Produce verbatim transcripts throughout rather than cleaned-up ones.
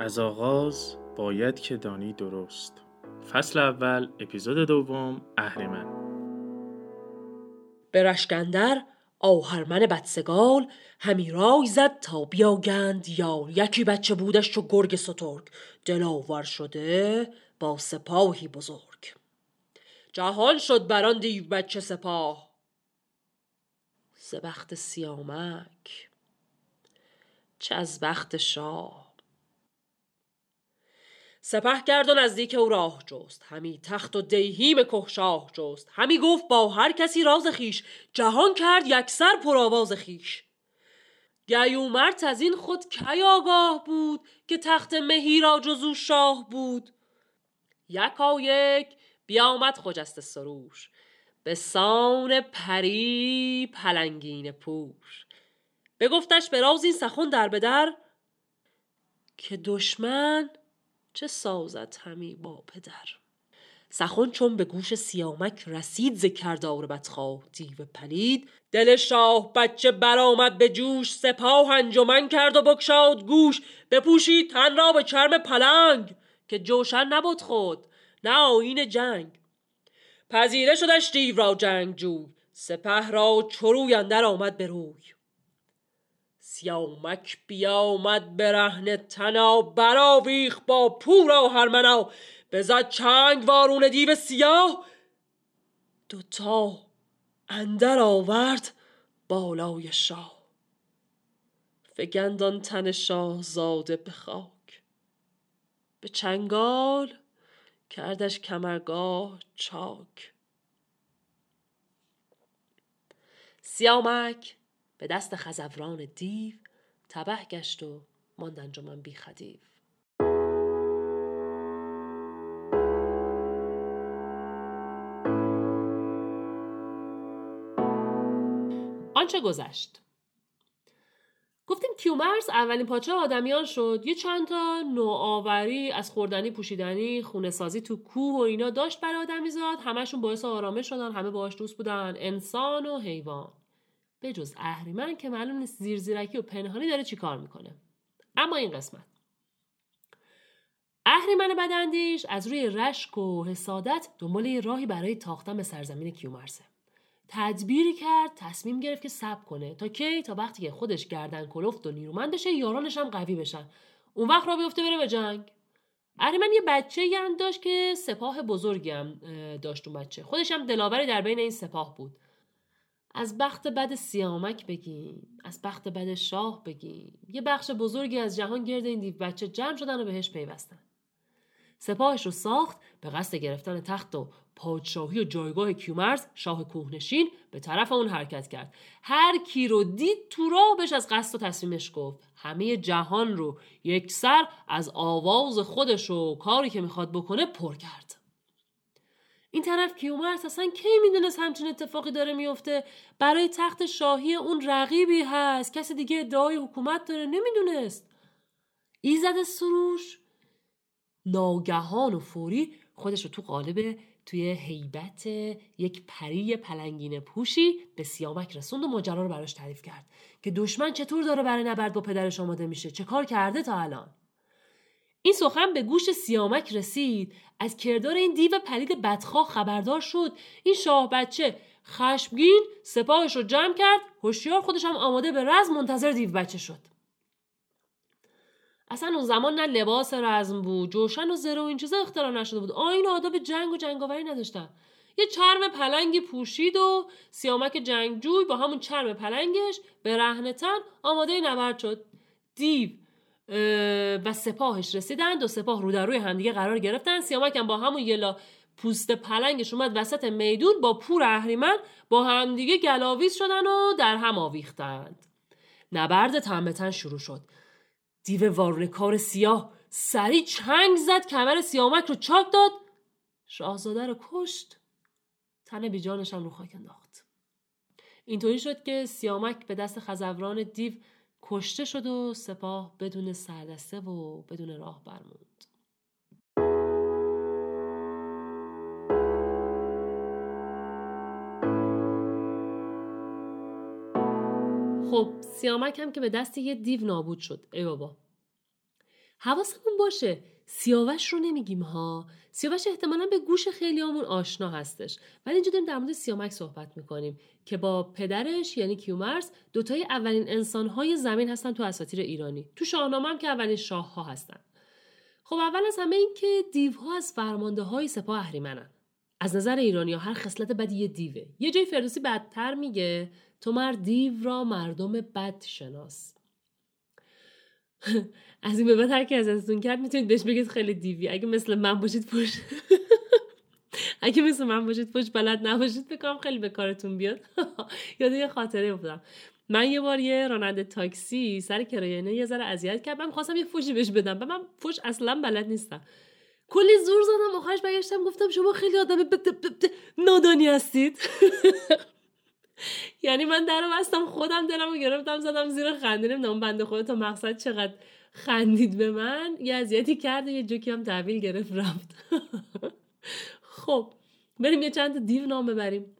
از آغاز باید که دانی درست. فصل اول، اپیزود دوم، اهریمن. برشکندر آهرمن بدسگال همی رای زد تا بیاگند یار. یکی بچه بودش چو گرگ سترگ، دلاور شده با سپاهی بزرگ. جهان شد بران دیو بچه سپاه، ز بخت سیامک چه از بخت شاه. سپه کرد و نزدیک او راه جست، همی تخت و دیهیم کهشاه جست. همی گفت با هر کسی راز خیش، جهان کرد یک سر پرآواز خیش. گیومرد از این خود کی آگاه بود، که تخت مهی را جزو شاه بود. یکا یک بیامد خجسته سروش، به سان پری پلنگین پوش. بگفتش به راز این سخن در به در، که دشمن چه سازد همی با پدر. سخن چون به گوش سیامک رسید، ز کردار بدخواه دیو پلید. دل شاه بچه برآمد به جوش، سپاه انجمن کرد و بگشاد گوش. بپوشید تن را به چرم پلنگ، که جوشن نبود خود نه آیین جنگ. پذیره شدش دیو را جنگ جوی، سپه را چروی اندر آمد به روی. سیامک بیامد برهنه تنا، براویخ با پور آهرمنا. بزد چنگ وارون دیو سیاه، دوتا اندر آورد بالای شاه. فگند آن تن شاه زاده به خاک، به چنگال کردش کمرگاه چاک. سیامک به دست خزفران دیو تبه گشت و ماند انجمن بی خدیو. آنچه گذشت. گفتیم کیومرث اولین پادشاه آدمیان شد. یه چند تا نوآوری از خوردنی، پوشیدنی، خونه سازی تو کوه و اینا داشت برای آدمیزاد. همشون باعث آرامش شدن، همه باهاش دوست بودن، انسان و حیوان. به جز اهریمن که معلوم نیست زیر زیرکی و پنهانی داره چی کار میکنه. اما این قسمت اهریمن بداندیش از روی رشک و حسادت دنبال راهی برای تاختن به سرزمین کیومرثه. تدبیری کرد، تصمیم گرفت که صبر کنه تا کی، تا وقتی که خودش گردن کلفت و نیرومند بشه، یارانش هم قوی بشن، اون وقت را بیفته بره به جنگ. اهریمن یه بچه‌ای هم داشت که سپاه بزرگی هم داشت. اون بچه خودش هم دلاوری در بین این سپاه بود. از بخت بد سیامک بگیم، از بخت بد شاه بگیم، یه بخش بزرگی از جهان گرد این دیو بچه جمع شدن و بهش پیوستن. سپاهش رو ساخت به قصد گرفتن تخت و پادشاهی و جایگاه کیومرث شاه کوهنشین. به طرف اون حرکت کرد، هر کی رو دید تو راه بهش از قصد و تصمیمش گفت. همه جهان رو یک سر از آواز خودش و کاری که میخواد بکنه پر کرد. این طرف کیومرث اصلا کی میدونست همچین اتفاقی داره میفته؟ برای تخت شاهی اون رقیبی هست، کسی دیگه ادعای حکومت داره، نمیدونست. ایزد سروش ناگهان و فوری خودش رو تو قالب توی هیبت یک پری پلنگین پوشی به سیامک رسوند و ماجرا رو براش تعریف کرد که دشمن چطور داره برای نبرد با پدرش آماده میشه، چه کار کرده تا الان. این سخن به گوش سیامک رسید، از کردار این دیو پلید بدخواه خبردار شد. این شاه بچه خشمگین سپاهش رو جمع کرد، هوشیار خودش هم آماده به رزم، منتظر دیو بچه شد. اصلا اون زمان نه لباس رزم بود، جوشن و زره و این چیزا اختراع نشده بود، آیین و آداب جنگ و جنگاوری نداشتن. یه چرم پلنگی پوشید و سیامک جنگجوی با همون چرم پلنگش به رهن تن آماده نبرد شد. دیو و سپاهش رسیدن، دو سپاه رو در روی همدیگه قرار گرفتن. سیامک هم با همون یلا پوست پلنگش اومد وسط میدون، با پور اهریمن با همدیگه گلاویز شدن و در هم آویختند. نبرد تن به تن شروع شد. دیو وارونه کار سیاه سری چنگ زد، کمر سیامک رو چاک داد، شاهزاده رو کشت، تن بیجانش هم رو خاک انداخت. اینطوری شد که سیامک به دست خزفران دیو کشته شد و سپاه بدون سردسته و بدون راه برموند. خب سیامک هم که به دست یه دیو نابود شد. ای بابا. حواسمون باشه سیاوش رو نمیگیم ها. سیاوش احتمالاً به گوش خیلیامون آشنا هستش، ولی اینجا داریم در مورد سیامک صحبت میکنیم که با پدرش یعنی کیومرث دوتای اولین انسان‌های زمین هستن تو اساطیر ایرانی، تو شاهنامه هم که اولین شاه‌ها هستن. خب اول از همه این که دیوها از فرمانده‌های سپاه اهریمنن. از نظر ایرانی‌ها هر خصلت بدی دیوه. یه جای فردوسی بدتر میگه تو مر دیو را مردم بد شناس. از این به بعد هر کی از ازتون کرد میتونید بهش بگید خیلی دیوی. اگه مثل من باشید پشت اگه مثل من باشید پشت بلد نباشید بکنم خیلی به کارتون بیاد. یاد یه خاطره افتادم. من یه بار یه راننده تاکسی سر کرایه‌ای یه ذره اذیت کرد. من خواستم یه فوشی بهش بدم. من فوش اصلا بلد نیستم. کلی زور زدم آخرش برگشتم گفتم شما خیلی آدم نادانی هستید. یعنی من درو بستم خودم دلمو گرفتم زدم زیر خنده. نمیدونم بنده خدا تا مقصد چقدر خندید به من، یه اذیتی کرد یه جوکی هم تحویل گرفت رفت. خب بریم یه چند تا دیو نام ببریم.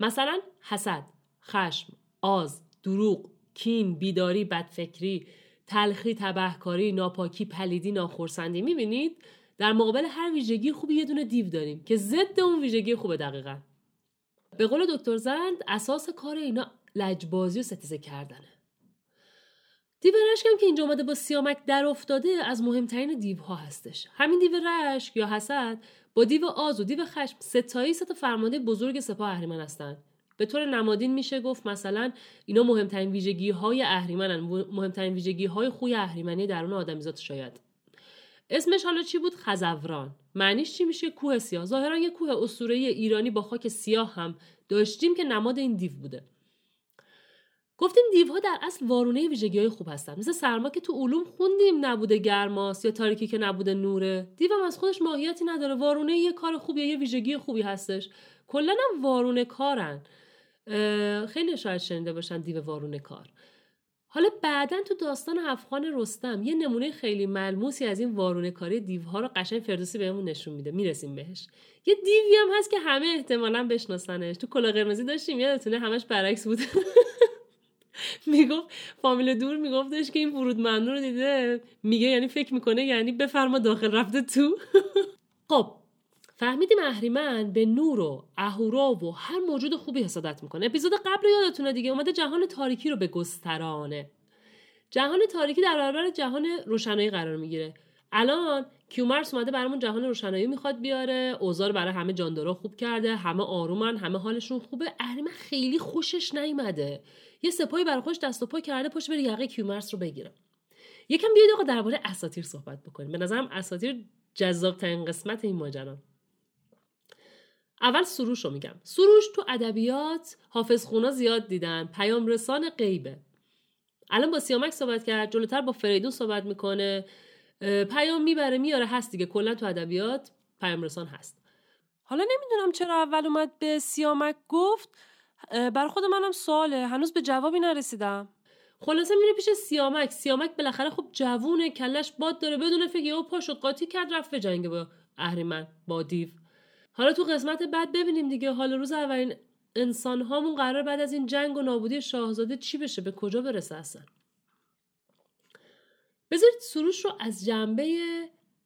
مثلا حسد، خشم، آز، دروغ، کین، بیداری، بدفکری، تلخی، تبهکاری، ناپاکی، پلیدی، ناخرسندی. میبینید در مقابل هر ویژگی خوب یه دونه دیو داریم که ضد اون ویژگی خوبه. دقیقاً به قول دکتر زند اساس کار اینا لجبازی و ستیزه کردنه. دیو رشکم که اینجا اومده با سیامک در افتاده از مهمترین دیوها هستش. همین دیو رشک یا حسد با دیو آز و دیو خشم ستایی سه تا فرمانده بزرگ سپاه اهریمن هستن. به طور نمادین میشه گفت مثلا اینا مهمترین ویژگی‌های اهریمنن، مهمترین ویژگی‌های خوی اهریمنی درون آدمیزاد. شاید اسمش حالا چی بود؟ خزفران. معنیش چی میشه؟ کوه سیاه. ظاهرا یه کوه اسطوره‌ای ایرانی با خاک سیاه هم داشتیم که نماد این دیو بوده. گفتیم دیوها در اصل وارونه ویژگی‌های خوب هستن. مثل سرما که تو علوم خوندیم نبوده گرماست، یا تاریکی که نبوده نوره. دیو هم از خودش ماهیتی نداره، وارونه یه کار خوب یا یه ویژگی خوبی هستش. کلاً هم وارونه کارن. خیلی شاید شنیده باشن دیو وارونه کار. حالا بعدن تو داستان افغان رستم یه نمونه خیلی ملموسی از این وارونه کاری دیوها رو قشنگ فردوسی بهمون نشون میده. میرسیم بهش. یه دیوی هم هست که همه احتمالاً بشناسنش. تو کلا قرمزی داشتیم یادتونه همش برعکس بود. میگفت فامیل دور میگفتش که این ورود ممنوع رو دیده میگه یعنی فکر میکنه یعنی بفرما داخل رفته تو. خب فهمیدیم اهریمن به نور و اهورا و هر موجود خوبی حسادت میکنه. اپیزود قبل رو یادتونه دیگه، اومده جهان تاریکی رو به گسترانه. جهان تاریکی در برابر جهان روشنایی قرار میگیره. الان کیومرث اومده برامون جهان روشنایی میخواد بیاره، اوزار برای همه جاندارا خوب کرده، همه آرومن، همه حالشون خوبه. اهریمن خیلی خوشش نیومده، یه سپاهی برای خودش دست و پا کرده پشت بره یقه کیومرث رو بگیره. یکم بیاید آقا درباره اساطیر صحبت بکنیم. به نظرم اساطیر جذاب ترین قسمت این ماجرا. اول سروش رو میگم. سروش تو ادبیات حافظ خونا زیاد دیدن، پیام رسان غیبه. الان با سیامک صحبت کرد، جلوتر با فریدون صحبت میکنه، پیام میبره میاره، هست دیگه. کلا تو ادبیات پیام رسان هست. حالا نمیدونم چرا اول اومد به سیامک گفت، برای خود منم سواله، هنوز به جوابی نرسیدم. خلاصه میره پیش سیامک. سیامک بالاخره خب جوونه، کلش باد داره، بدون فکر او پاشو قاطی کرد رفت به جنگ با اهریمن با دیو. حالا تو قسمت بعد ببینیم دیگه حال روز اولین انسان هامون قرار بعد از این جنگ و نابودی شاهزاده چی بشه، به کجا برسه اصلا. بذارید سروش رو از جنبه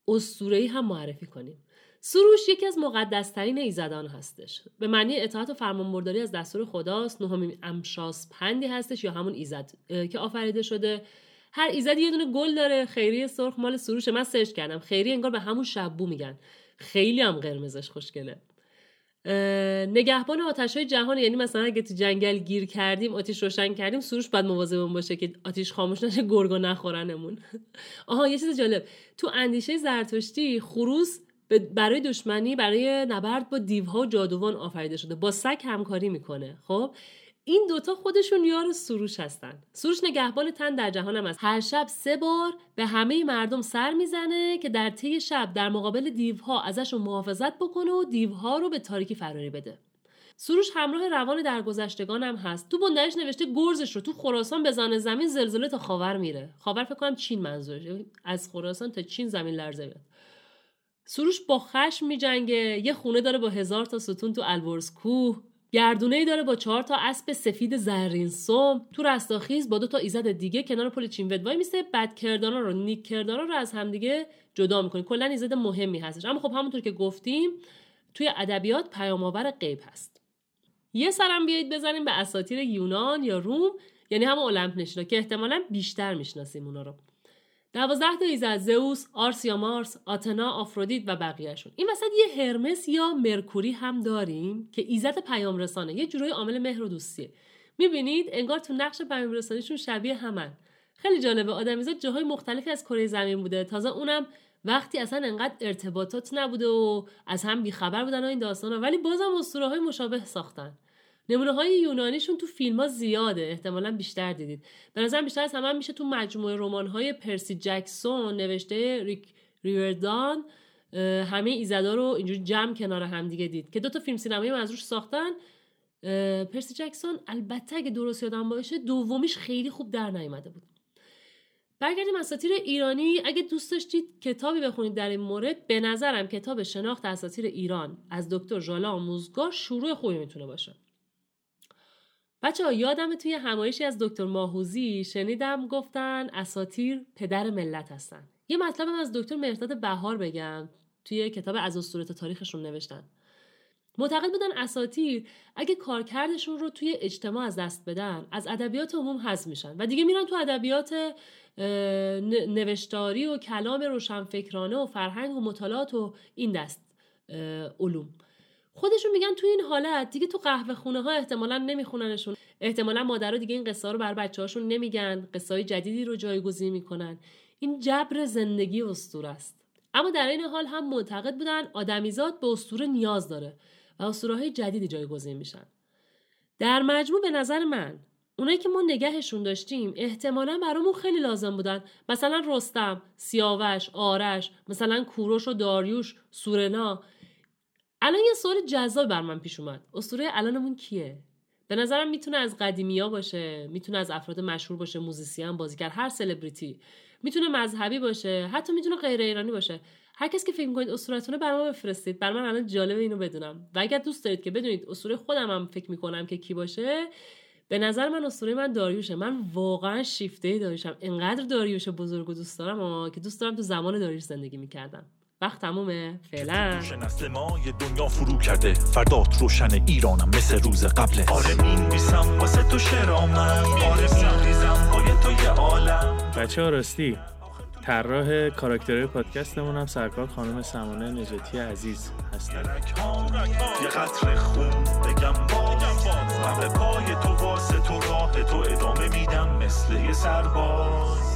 اسطوره‌ای هم معرفی کنیم. سروش یکی از مقدس‌ترین ایزدان هستش. به معنی اطاعت و فرمانبرداری از دستور خداست. نهمین امشاسپندی هستش یا همون ایزد که آفریده شده. هر ایزد یه دونه گل داره، خیری سرخ مال سروش. من سرچ کردم، خیری انگار به همون شبو میگن. خیلی هم قرمزش خوشگله. نگهبان آتش‌های جهان، یعنی مثلا اگه تو جنگل گیر کردیم آتیش روشن کردیم سروش باید مواظبمون باشه که آتیش خاموش نشه، گرگا نخورنمون. آها یه چیز جالب، تو اندیشه زرتشتی خروس برای دشمنی برای نبرد با دیوها و جادوان آفریده شده، با سگ همکاری میکنه. خب این دوتا خودشون یار سروش هستن. سروش نگهبان تن در جهانم است. هر شب سه بار به همه مردم سر میزنه که در طی شب در مقابل دیوها ازشون محافظت بکنه و دیوها رو به تاریکی فراری بده. سروش همراه روان درگذشتگان هم هست. تو بندش نوشته گرزش رو تو خراسان بزنه زمین زلزله تا خاور میره. خاور فکر کنم چین منظورشه، از خراسان تا چین زمین لرزه میاد. سروش با خشم میجنگه. یه خونه داره با هزار تا ستون تو البرز کوه. گردونه‌ای داره با چهار تا اسب سفید زرین سم تو رستاخیز با دو تا ایزد دیگه کنار پل چینوید وای میسته، بدکردانا رو نیک کردانا رو از همدیگه جدا میکنه. کلا ایزد مهمی هستش. اما خب همونطور که گفتیم توی ادبیات پیام‌آور غیب هست. یه سرم بیایید بزنیم به اساطیر یونان یا روم، یعنی هم المپ نشینا که احتمالاً بیشتر میشناسیم اونا رو. دوازده تا ایزد، زئوس، آرس یا مارس، آتنا، آفرودیت و بقیه‌شون. این وسط یه هرمس یا مرکوری هم داریم که ایزد پیام رسانه، یه جورای عامل مهر و دوستیه. می‌بینید انگار تو نقش پیام رسانیشون شبیه همن. خیلی جالبه، آدمیزاد جاهای مختلفی از کره زمین بوده، تازه اونم وقتی اصلا انقدر ارتباطات نبوده و از هم بی‌خبر بودن و این داستانا، ولی بازم اسطوره‌های مشابه ساختن. نمونه‌های یونانیشون تو فیلم‌ها زیاده، احتمالاً بیشتر دیدید. به نظرم بیشتر از همه میشه تو مجموعه رمان‌های پرسی جکسون نوشته ریک ریوردان همه ایزدا رو اینجوری جمع کنار هم دیگه دید که دو تا فیلم سینمایی هم از روش ساختن. پرسی جکسون البته اگه درست یادم باشه دومیش خیلی خوب در نیامده بود. برگردیم اساطیر ایرانی. اگه دوست داشتید کتابی بخونید در این مورد، به نظرم کتاب شناخت اساطیر ایران از دکتر ژالا آموزگار شروع خوبی میتونه باشه. بچه‌ها یادمه توی همایشی از دکتر ماهوزی شنیدم گفتن اساطیر پدر ملت هستن. یه مطلبم از دکتر مهرداد بهار بگم، توی کتاب از اسطوره تا تاریخشون نوشتن معتقد بودن اساطیر اگه کارکردشون رو توی اجتماع از دست بدن از ادبیات عموم حذف میشن و دیگه میرن تو ادبیات نوشتاری و کلام روشنفکرانه و فرهنگ و مطالعات و این دست علوم. خودشون میگن تو این حالت دیگه تو قهوه خونه ها احتمالاً نمیخوننشون، احتمالاً مادرها دیگه این قصه ها رو بر بچه‌هاشون نمیگن، قصه های جدیدی رو جایگزین میکنن. این جبر زندگی اسطوره است. اما در این حال هم معتقد بودن آدمیزاد به اسطوره نیاز داره و اسطوره‌های جدیدی جایگزین میشن. در مجموع به نظر من اونایی که ما نگهشون داشتیم احتمالاً برامون خیلی لازم بودن، مثلا رستم، سیاوش، آرش، مثلا کوروش و داریوش، سورنا. الان یه سوال جذاب بر من پیش اومد. اسطوره الانمون کیه؟ به نظرم میتونه از قدیمی‌ها باشه، میتونه از افراد مشهور باشه، موزیسین، بازیگر، هر سلبریتی، میتونه مذهبی باشه، حتی میتونه غیر ایرانی باشه. هر کس که فکر کنید اسطوره‌تونه برام بفرستید. برام الان جالبه اینو بدونم. و اگر دوست دارید که بدونید اسطوره خودم هم فکر می‌کنم که کی باشه، به نظر من اسطوره من داریوشه. من واقعا شیفته‌ای داریوشم. اینقدر داریوش بزرگو دوست دارم که دوست دارم تو زمان داریوش زندگی می‌کردم. وقت تمومه فعلا. نسل ما یه دنیا فرو کرده، فردات روشن ایرانم مثل روز قبله. آره می‌نویسم واسه تو شعرام، آره می‌ریزم واسه تو یه عالم. بچه‌ها راستی طراح کاراکترهای پادکستمون هم سرکار خانم سمانه نجاتی عزیز هستن. یه قطره خون بگم باز، من به پای تو واسه تو راه تو ادامه میدم مثل یه سرباز.